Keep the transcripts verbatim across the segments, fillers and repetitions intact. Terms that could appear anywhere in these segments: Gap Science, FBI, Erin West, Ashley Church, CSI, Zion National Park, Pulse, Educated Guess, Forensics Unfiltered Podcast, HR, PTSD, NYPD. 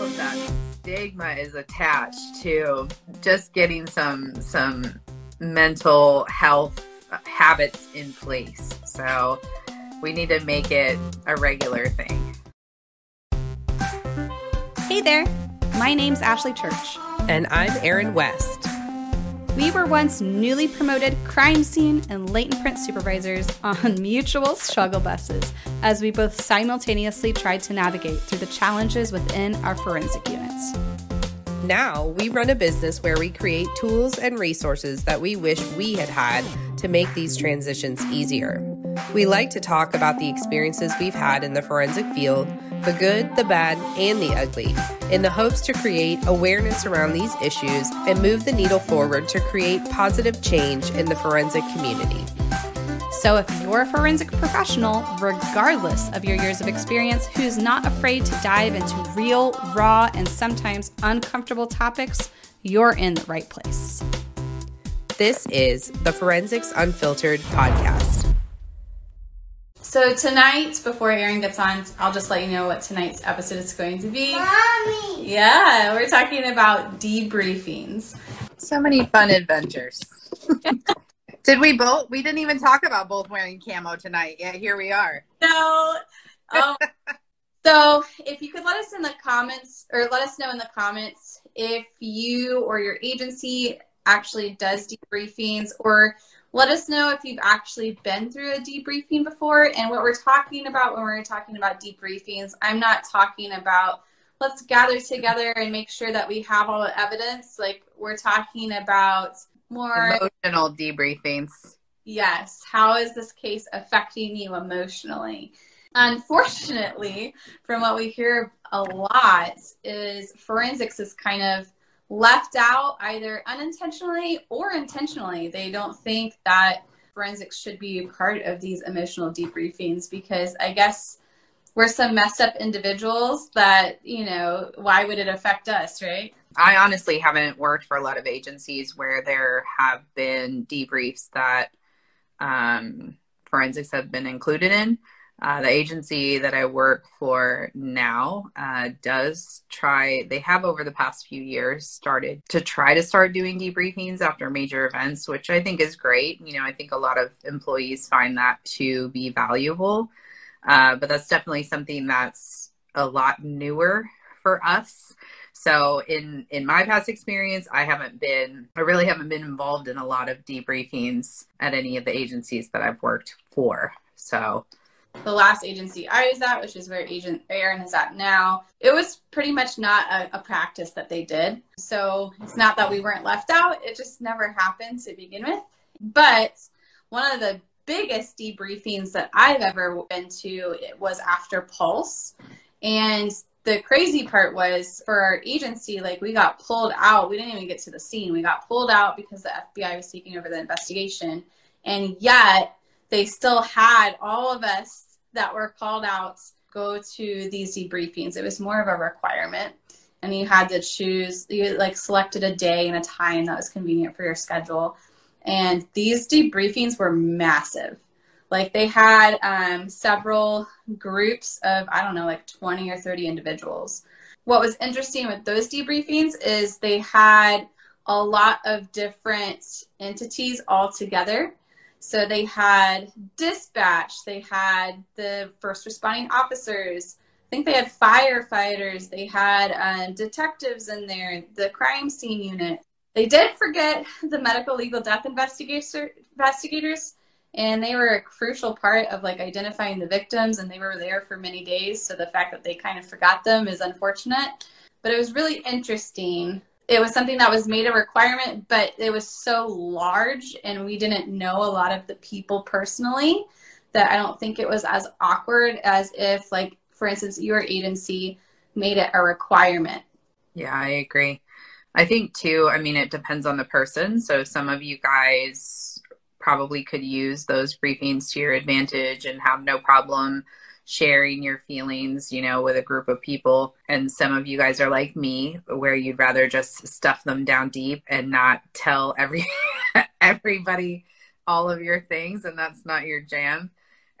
all of that stigma is attached to just getting some some mental health habits in place. So we need to make it a regular thing. Hey there, my name's Ashley Church. And I'm Erin West. We were once newly promoted crime scene and latent print supervisors on mutual struggle buses as we both simultaneously tried to navigate through the challenges within our forensic units. Now we run a business where we create tools and resources that we wish we had had to make these transitions easier. We like to talk about the experiences we've had in the forensic field, the good, the bad, and the ugly, in the hopes to create awareness around these issues and move the needle forward to create positive change in the forensic community. So if you're a forensic professional, regardless of your years of experience, who's not afraid to dive into real, raw, and sometimes uncomfortable topics, you're in the right place. This is the Forensics Unfiltered Podcast. So tonight, before Erin gets on, I'll just let you know what tonight's episode is going to be. Mommy! Yeah, we're talking about debriefings. So many fun adventures. Did we both? We didn't even talk about both wearing camo tonight. Yeah, here we are. No. Um, so if you could let us in the comments, or let us know in the comments if you or your agency actually does debriefings, or let us know if you've actually been through a debriefing before. And what we're talking about when we're talking about debriefings, I'm not talking about let's gather together and make sure that we have all the evidence. Like, we're talking about more emotional debriefings. Yes. How is this case affecting you emotionally? Unfortunately, from what we hear a lot, is forensics is kind of left out either unintentionally or intentionally. They don't think that forensics should be part of these emotional debriefings because I guess we're some messed up individuals that, you know, why would it affect us, right? I honestly haven't worked for a lot of agencies where there have been debriefs that um, forensics have been included in. Uh, the agency that I work for now uh, does try, they have over the past few years started to try to start doing debriefings after major events, which I think is great. You know, I think a lot of employees find that to be valuable, uh, but that's definitely something that's a lot newer for us. So in, in my past experience, I haven't been, I really haven't been involved in a lot of debriefings at any of the agencies that I've worked for. So the last agency I was at, which is where Agent Erin is at now, it was pretty much not a, a practice that they did. So it's not that we weren't left out. It just never happened to begin with. But one of the biggest debriefings that I've ever been to, it was after Pulse. And the crazy part was, for our agency, like, we got pulled out. We didn't even get to the scene. We got pulled out because the F B I was taking over the investigation. And yet they still had all of us that were called out go to these debriefings. It was more of a requirement, and you had to choose, you like selected a day and a time that was convenient for your schedule. And these debriefings were massive. Like, they had um, several groups of, I don't know, like twenty or thirty individuals. What was interesting with those debriefings is they had a lot of different entities all together. So they had dispatch, they had the first responding officers, I think they had firefighters, they had uh, detectives in there, the crime scene unit. They did forget the medical legal death investigator, investigators, and they were a crucial part of like identifying the victims, and they were there for many days. So the fact that they kind of forgot them is unfortunate, but it was really interesting. It was something that was made a requirement, but it was so large, and we didn't know a lot of the people personally, that I don't think it was as awkward as if, like, for instance, your agency made it a requirement. Yeah, I agree. I think, too, I mean, it depends on the person. So some of you guys probably could use those briefings to your advantage and have no problem sharing your feelings, you know, with a group of people. And some of you guys are like me, where you'd rather just stuff them down deep and not tell every everybody all of your things, and that's not your jam.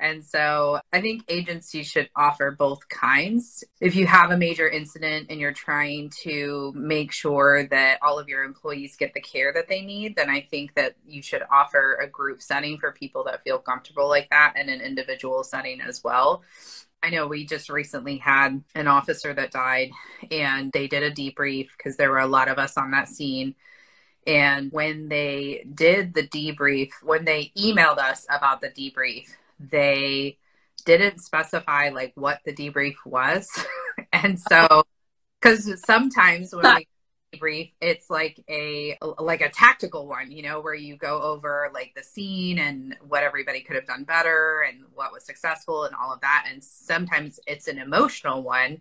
And so I think agencies should offer both kinds. If you have a major incident and you're trying to make sure that all of your employees get the care that they need, then I think that you should offer a group setting for people that feel comfortable like that, and an individual setting as well. I know we just recently had an officer that died, and they did a debrief because there were a lot of us on that scene. And when they did the debrief, when they emailed us about the debrief, they didn't specify like what the debrief was. And so, because sometimes when we debrief, it's like a like a tactical one, you know, where you go over like the scene and what everybody could have done better and what was successful and all of that. And sometimes it's an emotional one,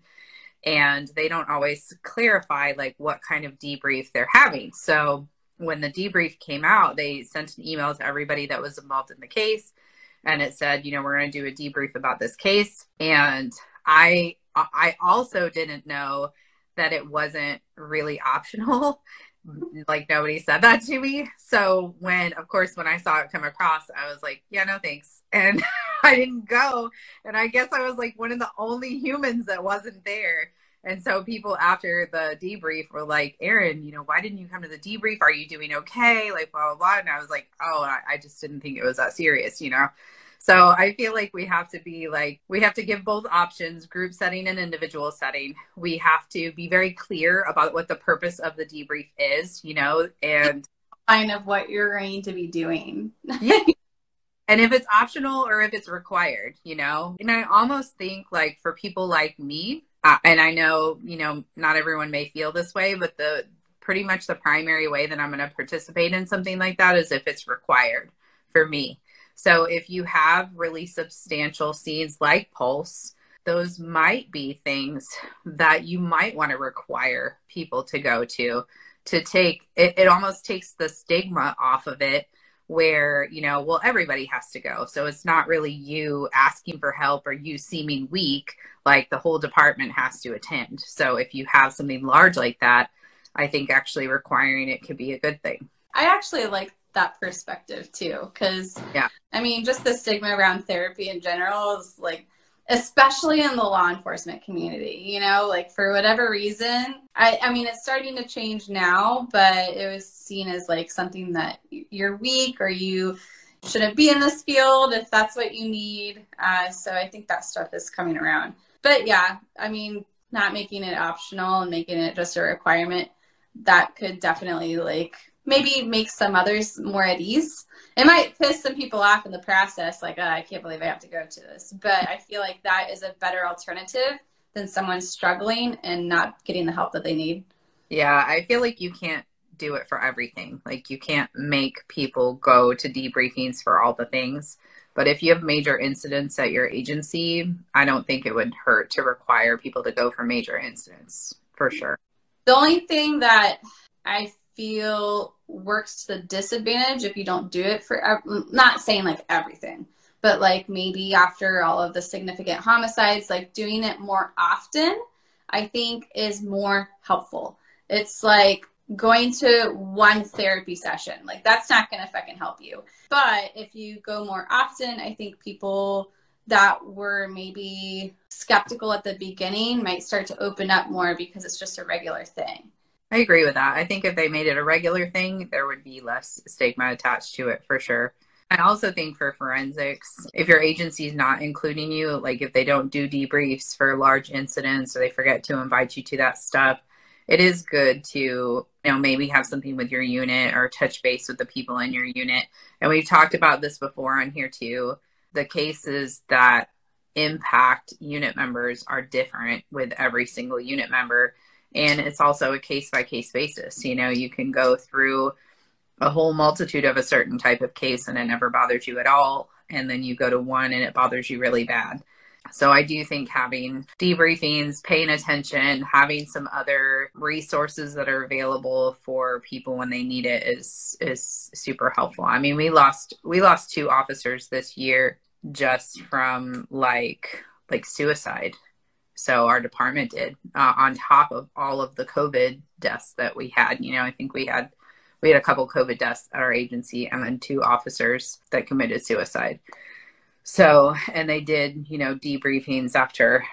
and they don't always clarify like what kind of debrief they're having. So when the debrief came out, they sent an email to everybody that was involved in the case, and it said, you know, we're going to do a debrief about this case. And I I also didn't know that it wasn't really optional. Like, nobody said that to me. So when, of course, when I saw it come across, I was like, yeah, no, thanks. And I didn't go. And I guess I was like one of the only humans that wasn't there. And so people after the debrief were like, Erin, you know, why didn't you come to the debrief? Are you doing okay? Like, blah, blah, blah. And I was like, oh, I, I just didn't think it was that serious, you know? So I feel like we have to be like, we have to give both options, group setting and individual setting. We have to be very clear about what the purpose of the debrief is, you know, and kind of what you're going to be doing. Yeah. And if it's optional or if it's required, you know? And I almost think like for people like me, Uh, and I know, you know, not everyone may feel this way, but the pretty much the primary way that I'm going to participate in something like that is if it's required for me. So if you have really substantial scenes like Pulse, those might be things that you might want to require people to go to, to take. It, it almost takes the stigma off of it, where, you know, well, everybody has to go. So it's not really you asking for help or you seeming weak, like the whole department has to attend. So if you have something large like that, I think actually requiring it could be a good thing. I actually like that perspective too, because yeah, I mean, just the stigma around therapy in general is like, especially in the law enforcement community, you know, like for whatever reason, I, I mean, it's starting to change now, but it was seen as like something that you're weak or you shouldn't be in this field if that's what you need. Uh, so I think that stuff is coming around. But yeah, I mean, not making it optional and making it just a requirement, that could definitely like maybe make some others more at ease. It might piss some people off in the process, like, oh, I can't believe I have to go to this. But I feel like that is a better alternative than someone struggling and not getting the help that they need. Yeah, I feel like you can't do it for everything. Like, you can't make people go to debriefings for all the things. But if you have major incidents at your agency, I don't think it would hurt to require people to go for major incidents, for sure. The only thing that I feel works to the disadvantage if you don't do it for ev- not saying like everything, but like maybe after all of the significant homicides, like doing it more often, I think is more helpful. It's like going to one therapy session, like that's not going to fucking help you. But if you go more often, I think people that were maybe skeptical at the beginning might start to open up more because it's just a regular thing. I agree with that. I think if they made it a regular thing, there would be less stigma attached to it, for sure. I also think for forensics, if your agency is not including you, like if they don't do debriefs for large incidents or they forget to invite you to that stuff, it is good to, you know, maybe have something with your unit or touch base with the people in your unit. And we've talked about this before on here too. The cases that impact unit members are different with every single unit member. And it's also a case-by-case basis. You know, you can go through a whole multitude of a certain type of case and it never bothers you at all. And then you go to one and it bothers you really bad. So I do think having debriefings, paying attention, having some other resources that are available for people when they need it is is super helpful. I mean, we lost we lost two officers this year just from like like suicide. So our department did, uh, on top of all of the COVID deaths that we had. You know, I think we had we had a couple COVID deaths at our agency and then two officers that committed suicide. So, and they did, you know, debriefings after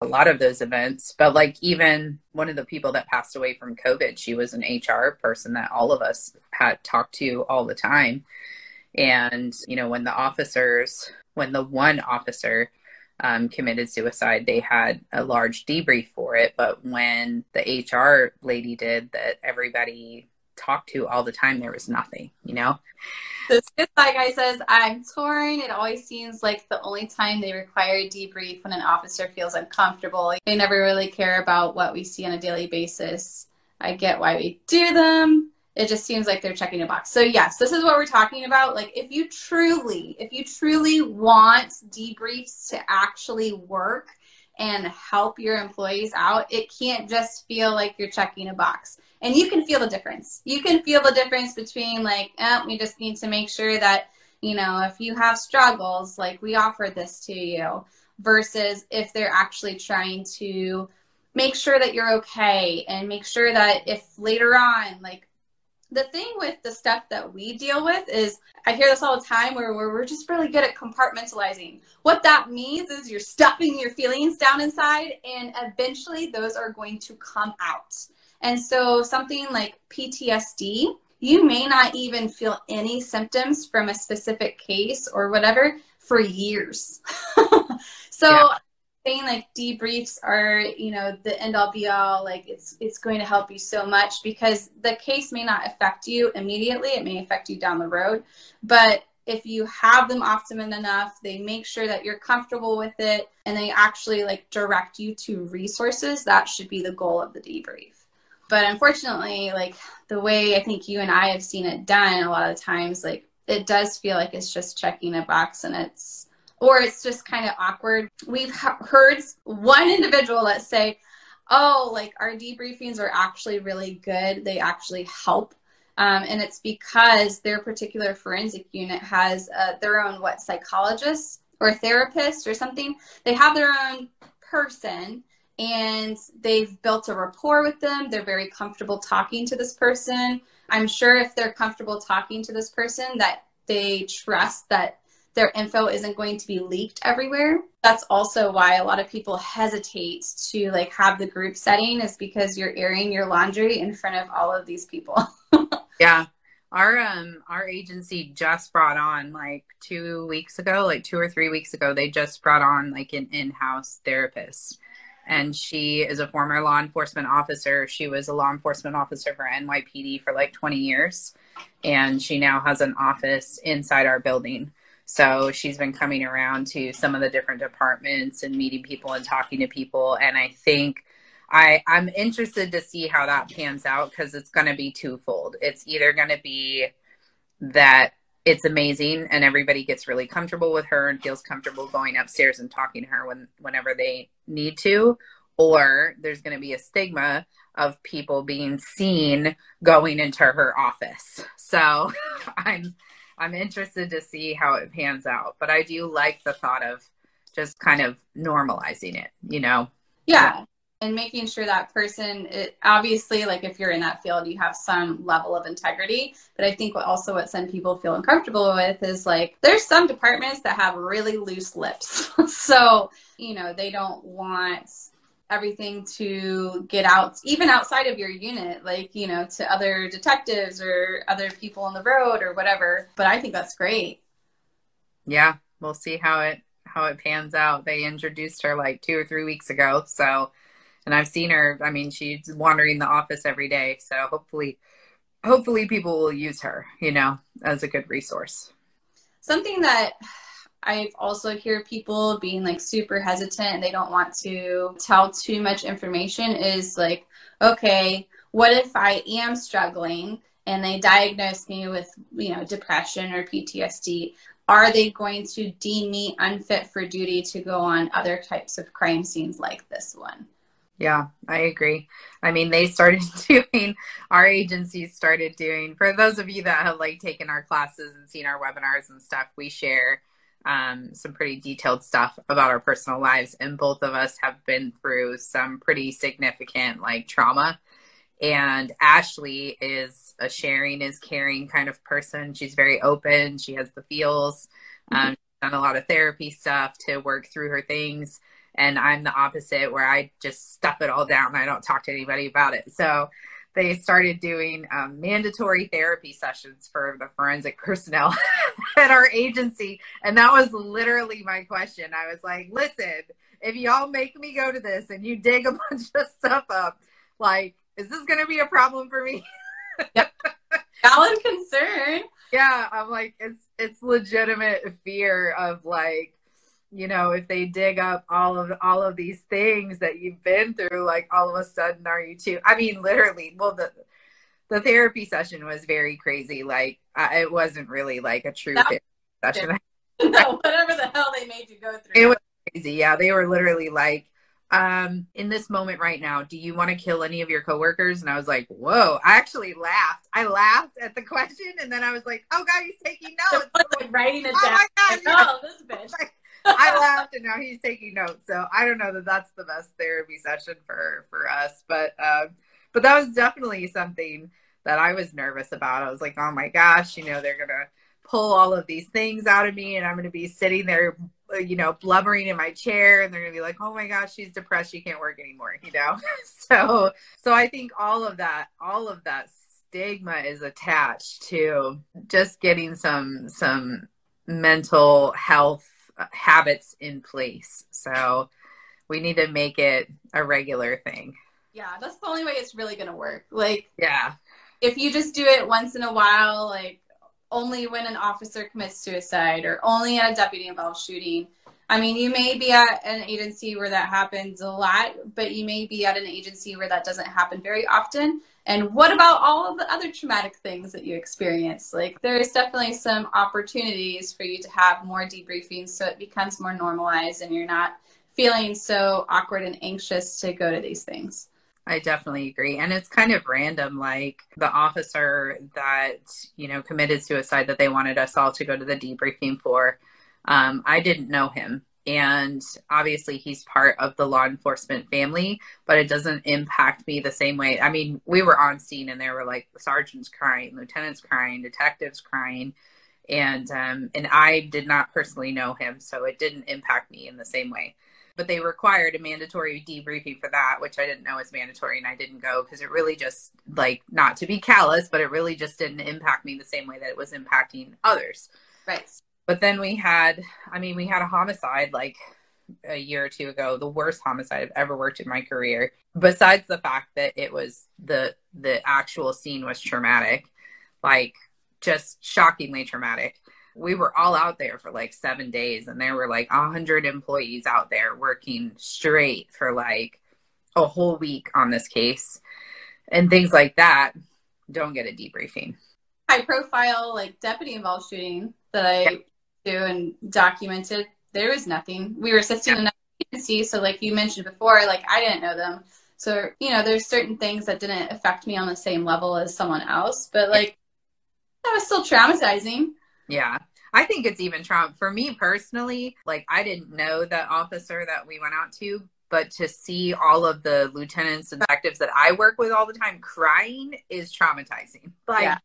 a lot of those events. But like even one of the people that passed away from COVID, she was an H R person that all of us had talked to all the time. And, you know, when the officers, when the one officer um, committed suicide, they had a large debrief for it. But when the H R lady did that, everybody talked to all the time, there was nothing, you know? So this guy says, I'm torn. It always seems like the only time they require a debrief when an officer feels uncomfortable. They never really care about what we see on a daily basis. I get why we do them. It just seems like they're checking a box. So yes, this is what we're talking about. Like if you truly, if you truly want debriefs to actually work and help your employees out, it can't just feel like you're checking a box. And you can feel the difference. You can feel the difference between like, oh, we just need to make sure that, you know, if you have struggles, like we offer this to you, versus if they're actually trying to make sure that you're okay and make sure that if later on, like the thing with the stuff that we deal with is, I hear this all the time where, where we're just really good at compartmentalizing. What that means is you're stuffing your feelings down inside and eventually those are going to come out. And so something like P T S D, you may not even feel any symptoms from a specific case or whatever for years. So yeah. Saying like debriefs are, you know, the end all be all, like it's it's going to help you so much because the case may not affect you immediately. It may affect you down the road. But if you have them often enough, they make sure that you're comfortable with it and they actually like direct you to resources. That should be the goal of the debrief. But unfortunately, like the way I think you and I have seen it done a lot of times, like it does feel like it's just checking a box and it's, or it's just kind of awkward. We've heard one individual, let's say, oh, like our debriefings are actually really good. They actually help. Um, and it's because their particular forensic unit has uh, their own, what, psychologist or therapist or something. They have their own person and they've built a rapport with them. They're very comfortable talking to this person. I'm sure if they're comfortable talking to this person that they trust that their info isn't going to be leaked everywhere. That's also why a lot of people hesitate to like have the group setting, is because you're airing your laundry in front of all of these people. Yeah. Our, um, our agency just brought on like two weeks ago, like two or three weeks ago, they just brought on like an in-house therapist. And she is a former law enforcement officer. She was a law enforcement officer for N Y P D for like twenty years. And she now has an office inside our building. So she's been coming around to some of the different departments and meeting people and talking to people. And I think I, I'm interested to see how that pans out because it's going to be twofold. It's either going to be that it's amazing and everybody gets really comfortable with her and feels comfortable going upstairs and talking to her when, whenever they need to, or there's going to be a stigma of people being seen going into her office. So I'm... I'm interested to see how it pans out, but I do like the thought of just kind of normalizing it, you know? Yeah. yeah. And making sure that person, it, obviously, like if you're in that field, you have some level of integrity, but I think what also what some people feel uncomfortable with is like, there's some departments that have really loose lips. So, you know, they don't want everything to get out, even outside of your unit, like, you know, to other detectives or other people on the road or whatever. But I think that's great. Yeah. We'll see how it, how it pans out. They introduced her like two or three weeks ago. So, and I've seen her, I mean, she's wandering the office every day. So hopefully, hopefully people will use her, you know, as a good resource. Something that I've also hear people being like super hesitant and they don't want to tell too much information is like, okay, what if I am struggling and they diagnose me with, you know, depression or P T S D? Are they going to deem me unfit for duty to go on other types of crime scenes like this one? Yeah, I agree. I mean, they started doing, our agency started doing, for those of you that have like taken our classes and seen our webinars and stuff, we share Um, some pretty detailed stuff about our personal lives. And both of us have been through some pretty significant like trauma. And Ashley is a sharing is caring kind of person. She's very open. She has the feels. Um, mm-hmm. done a lot of therapy stuff to work through her things. And I'm the opposite, where I just stuff it all down. I don't talk to anybody about it. So they started doing um, mandatory therapy sessions for the forensic personnel at our agency. And that was literally my question. I was like, listen, if y'all make me go to this and you dig a bunch of stuff up, like, is this going to be a problem for me? Yep. Valid concern. Yeah. I'm like, it's, it's legitimate fear of like, you know, if they dig up all of all of these things that you've been through, like all of a sudden, are you too? I mean, literally. Well, the the therapy session was very crazy. Like, I, it wasn't really like a true no. therapy session. No, whatever the hell they made you go through. It was crazy. Yeah, they were literally like, um, in this moment right now, do you want to kill any of your coworkers? And I was like, whoa! I actually laughed. I laughed at the question, and then I was like, oh god, he's taking notes. Like writing it oh down. Oh my god! Like, yeah. Oh, this bitch. Like, I laughed, and now he's taking notes. So I don't know that that's the best therapy session for, for us. But um, but that was definitely something that I was nervous about. I was like, oh, my gosh, you know, they're going to pull all of these things out of me, and I'm going to be sitting there, you know, blubbering in my chair, and they're going to be like, oh, my gosh, she's depressed. She can't work anymore, you know. so so I think all of that, all of that stigma is attached to just getting some some mental health habits in place. So we need to make it a regular thing. Yeah, that's the only way it's really going to work. Like, yeah, if you just do it once in a while, like only when an officer commits suicide or only at a deputy involved shooting. I mean, you may be at an agency where that happens a lot, but you may be at an agency where that doesn't happen very often. And what about all of the other traumatic things that you experience? Like, there's definitely some opportunities for you to have more debriefings so it becomes more normalized and you're not feeling so awkward and anxious to go to these things. I definitely agree. And it's kind of random, like the officer that, you know, committed suicide that they wanted us all to go to the debriefing for. Um, I didn't know him. And obviously he's part of the law enforcement family, but it doesn't impact me the same way. I mean, we were on scene and there were like sergeants crying, lieutenants crying, detectives crying. And, um, and I did not personally know him, so it didn't impact me in the same way. But they required a mandatory debriefing for that, which I didn't know was mandatory, and I didn't go because it really just, like, not to be callous, but it really just didn't impact me the same way that it was impacting others. Right. But then we had, I mean, we had a homicide like a year or two ago, the worst homicide I've ever worked in my career. Besides the fact that it was the, the actual scene was traumatic, like just shockingly traumatic. We were all out there for like seven days and there were like a hundred employees out there working straight for like a whole week on this case, and things like that don't get a debriefing. High profile, like deputy involved shooting that I yeah. do and documented, there was nothing. We were assisting yeah. another agency, so like you mentioned before, like I didn't know them, so you know there's certain things that didn't affect me on the same level as someone else, but like that was still traumatizing. Yeah, I think it's even trauma for me personally. Like I didn't know the officer that we went out to, but to see all of the lieutenants and detectives that I work with all the time crying is traumatizing. Like. Yeah.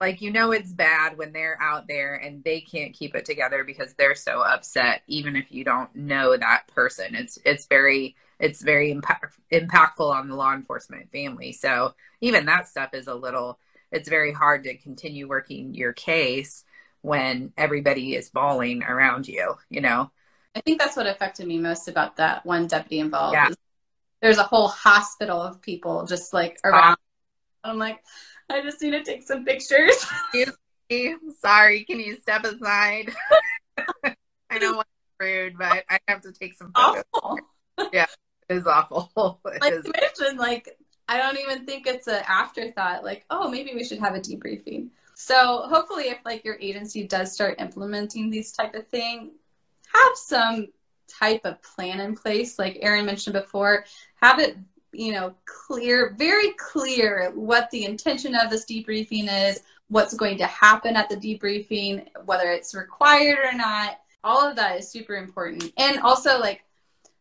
Like, you know, it's bad when they're out there and they can't keep it together because they're so upset, even if you don't know that person. It's it's very it's very impact, impactful on the law enforcement family. So even that stuff is a little, it's very hard to continue working your case when everybody is bawling around you, you know. I think that's what affected me most about that one deputy involved. Yeah. There's a whole hospital of people just like around. Uh, I'm like... I just need to take some pictures. Excuse me. Sorry, can you step aside? I don't want to be rude, but I have to take some photos. Awful. Yeah, it is awful. It like is. You mentioned, like, I don't even think it's an afterthought. Like, oh, maybe we should have a debriefing. So hopefully if, like, your agency does start implementing these type of thing, have some type of plan in place. Like Erin mentioned before, have it you know, clear, very clear what the intention of this debriefing is, what's going to happen at the debriefing, whether it's required or not. All of that is super important. And also, like,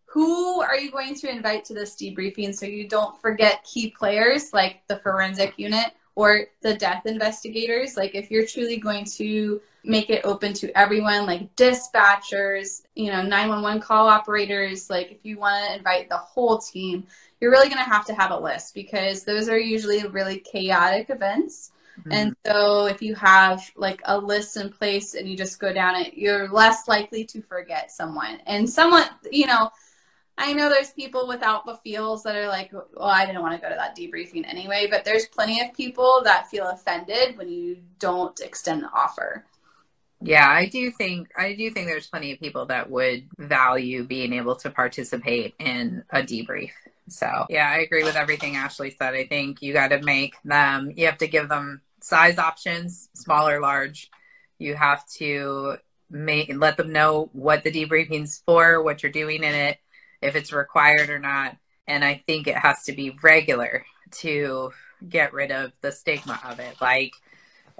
who are you going to invite to this debriefing so you don't forget key players like the forensic unit or the death investigators. Like, if you're truly going to make it open to everyone, like dispatchers, you know, nine one one call operators, like if you want to invite the whole team, you're really going to have to have a list, because those are usually really chaotic events. Mm-hmm. And so if you have like a list in place and you just go down it, you're less likely to forget someone. And someone, you know, I know there's people without the feels that are like, well, I didn't want to go to that debriefing anyway, but there's plenty of people that feel offended when you don't extend the offer. Yeah, I do think I do think there's plenty of people that would value being able to participate in a debrief. So yeah, I agree with everything Ashley said. I think you got to make them, you have to give them size options, small or large. You have to make, let them know what the debriefing's for, what you're doing in it, if it's required or not. And I think it has to be regular to get rid of the stigma of it. Like,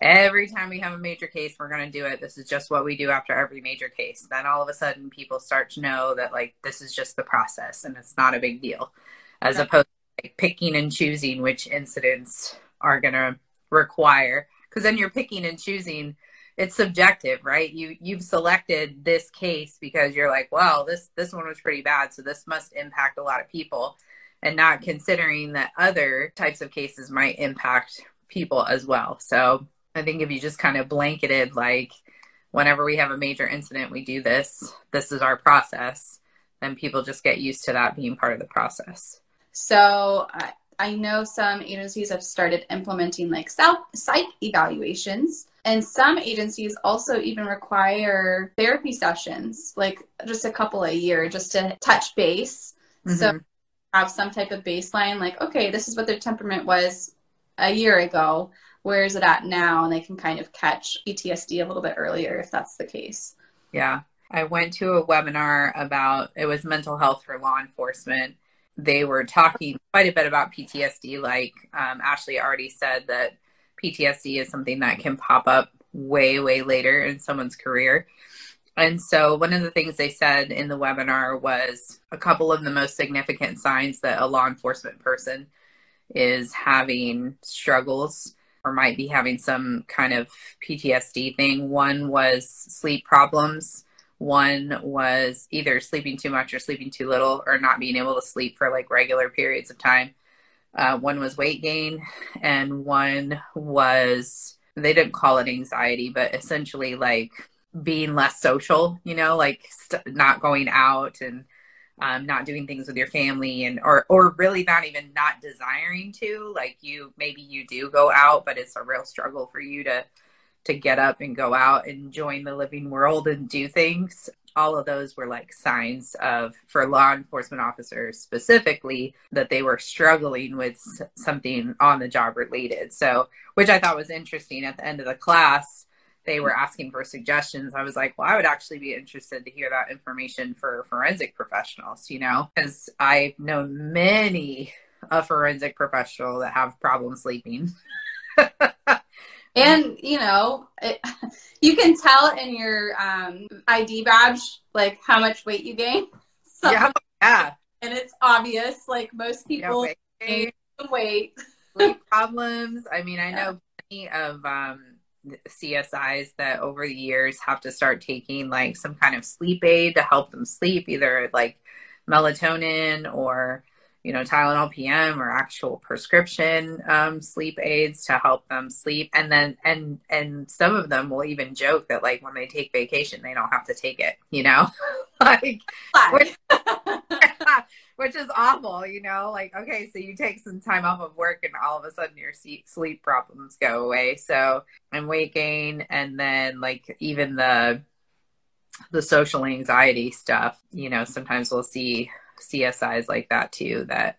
every time we have a major case, we're going to do it. This is just what we do after every major case. Then all of a sudden people start to know that, like, this is just the process and it's not a big deal, as yeah. opposed to like picking and choosing which incidents are going to require. Because then you're picking and choosing. It's subjective, right? You, you've selected this case because you're like, well, this, this one was pretty bad, so this must impact a lot of people, and not considering that other types of cases might impact people as well. So I think if you just kind of blanketed, like, whenever we have a major incident, we do this, this is our process, then people just get used to that being part of the process. So I, I know some agencies have started implementing like psych evaluations, and some agencies also even require therapy sessions, like just a couple a year, just to touch base. Mm-hmm. So have some type of baseline, like, okay, this is what their temperament was a year ago. Where is it at now? And they can kind of catch P T S D a little bit earlier if that's the case. Yeah. I went to a webinar about, it was mental health for law enforcement. They were talking quite a bit about P T S D. Like um, Ashley already said, that P T S D is something that can pop up way, way later in someone's career. And so one of the things they said in the webinar was a couple of the most significant signs that a law enforcement person is having struggles or might be having some kind of P T S D thing. One was sleep problems. One was either sleeping too much or sleeping too little, or not being able to sleep for like regular periods of time. Uh, one was weight gain, and one was, they didn't call it anxiety, but essentially like being less social, you know, like st- not going out and Um, not doing things with your family, and or or really not even not desiring to, like, you maybe you do go out, but it's a real struggle for you to to get up and go out and join the living world and do things. All of those were like signs of, for law enforcement officers specifically, that they were struggling with something on the job related. So, which I thought was interesting. At the end of the class, they were asking for suggestions. I was like, well, I would actually be interested to hear that information for forensic professionals, you know, because I've known many a forensic professional that have problems sleeping. And, you know, it, you can tell in your um, I D badge, like, how much weight you gain. Yeah, yeah. And it's obvious, like, most people yeah, gain some weight. Sleep problems. I mean, I yeah. know plenty of... Um, C S Is that over the years have to start taking like some kind of sleep aid to help them sleep, either like melatonin or, you know, Tylenol P M, or actual prescription um, sleep aids to help them sleep. And then, and, and some of them will even joke that like when they take vacation, they don't have to take it, you know, like, which, which is awful, you know, like, okay, so you take some time off of work and all of a sudden your sleep problems go away. So, and weight gain. And then like even the, the social anxiety stuff, you know, sometimes we'll see C S Is like that too, that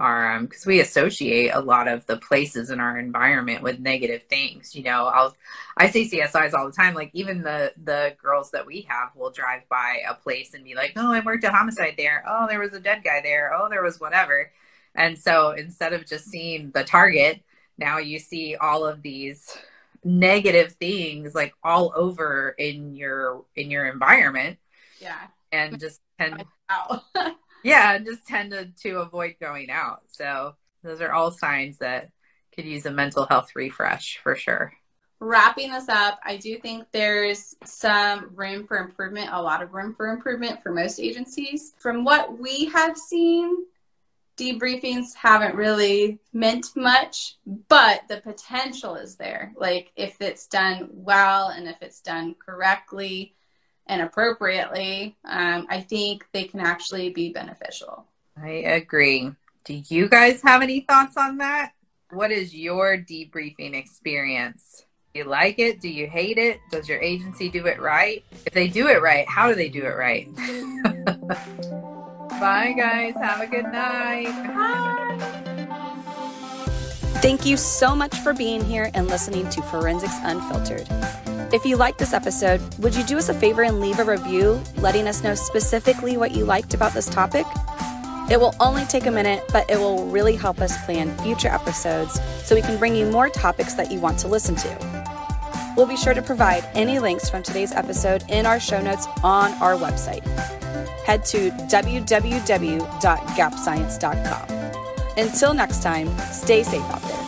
are um because we associate a lot of the places in our environment with negative things, you know. I'll I see C S Is all the time, like even the the girls that we have will drive by a place and be like, oh, I worked a homicide there, oh, there was a dead guy there, oh, there was whatever. And so instead of just seeing the target, now you see all of these negative things like all over in your in your environment. Yeah. And just tend out. Yeah, and just tend to, to avoid going out. So those are all signs that could use a mental health refresh for sure. Wrapping this up, I do think there's some room for improvement, a lot of room for improvement for most agencies. From what we have seen, debriefings haven't really meant much, but the potential is there. Like, if it's done well and if it's done correctly and appropriately, um, I think they can actually be beneficial. I agree. Do you guys have any thoughts on that? What is your debriefing experience? Do you like it? Do you hate it? Does your agency do it right? If they do it right, how do they do it right? Bye, guys. Have a good night. Bye. Thank you so much for being here and listening to Forensics Unfiltered. If you liked this episode, would you do us a favor and leave a review, letting us know specifically what you liked about this topic? It will only take a minute, but it will really help us plan future episodes so we can bring you more topics that you want to listen to. We'll be sure to provide any links from today's episode in our show notes on our website. Head to w w w dot gap science dot com. Until next time, stay safe out there.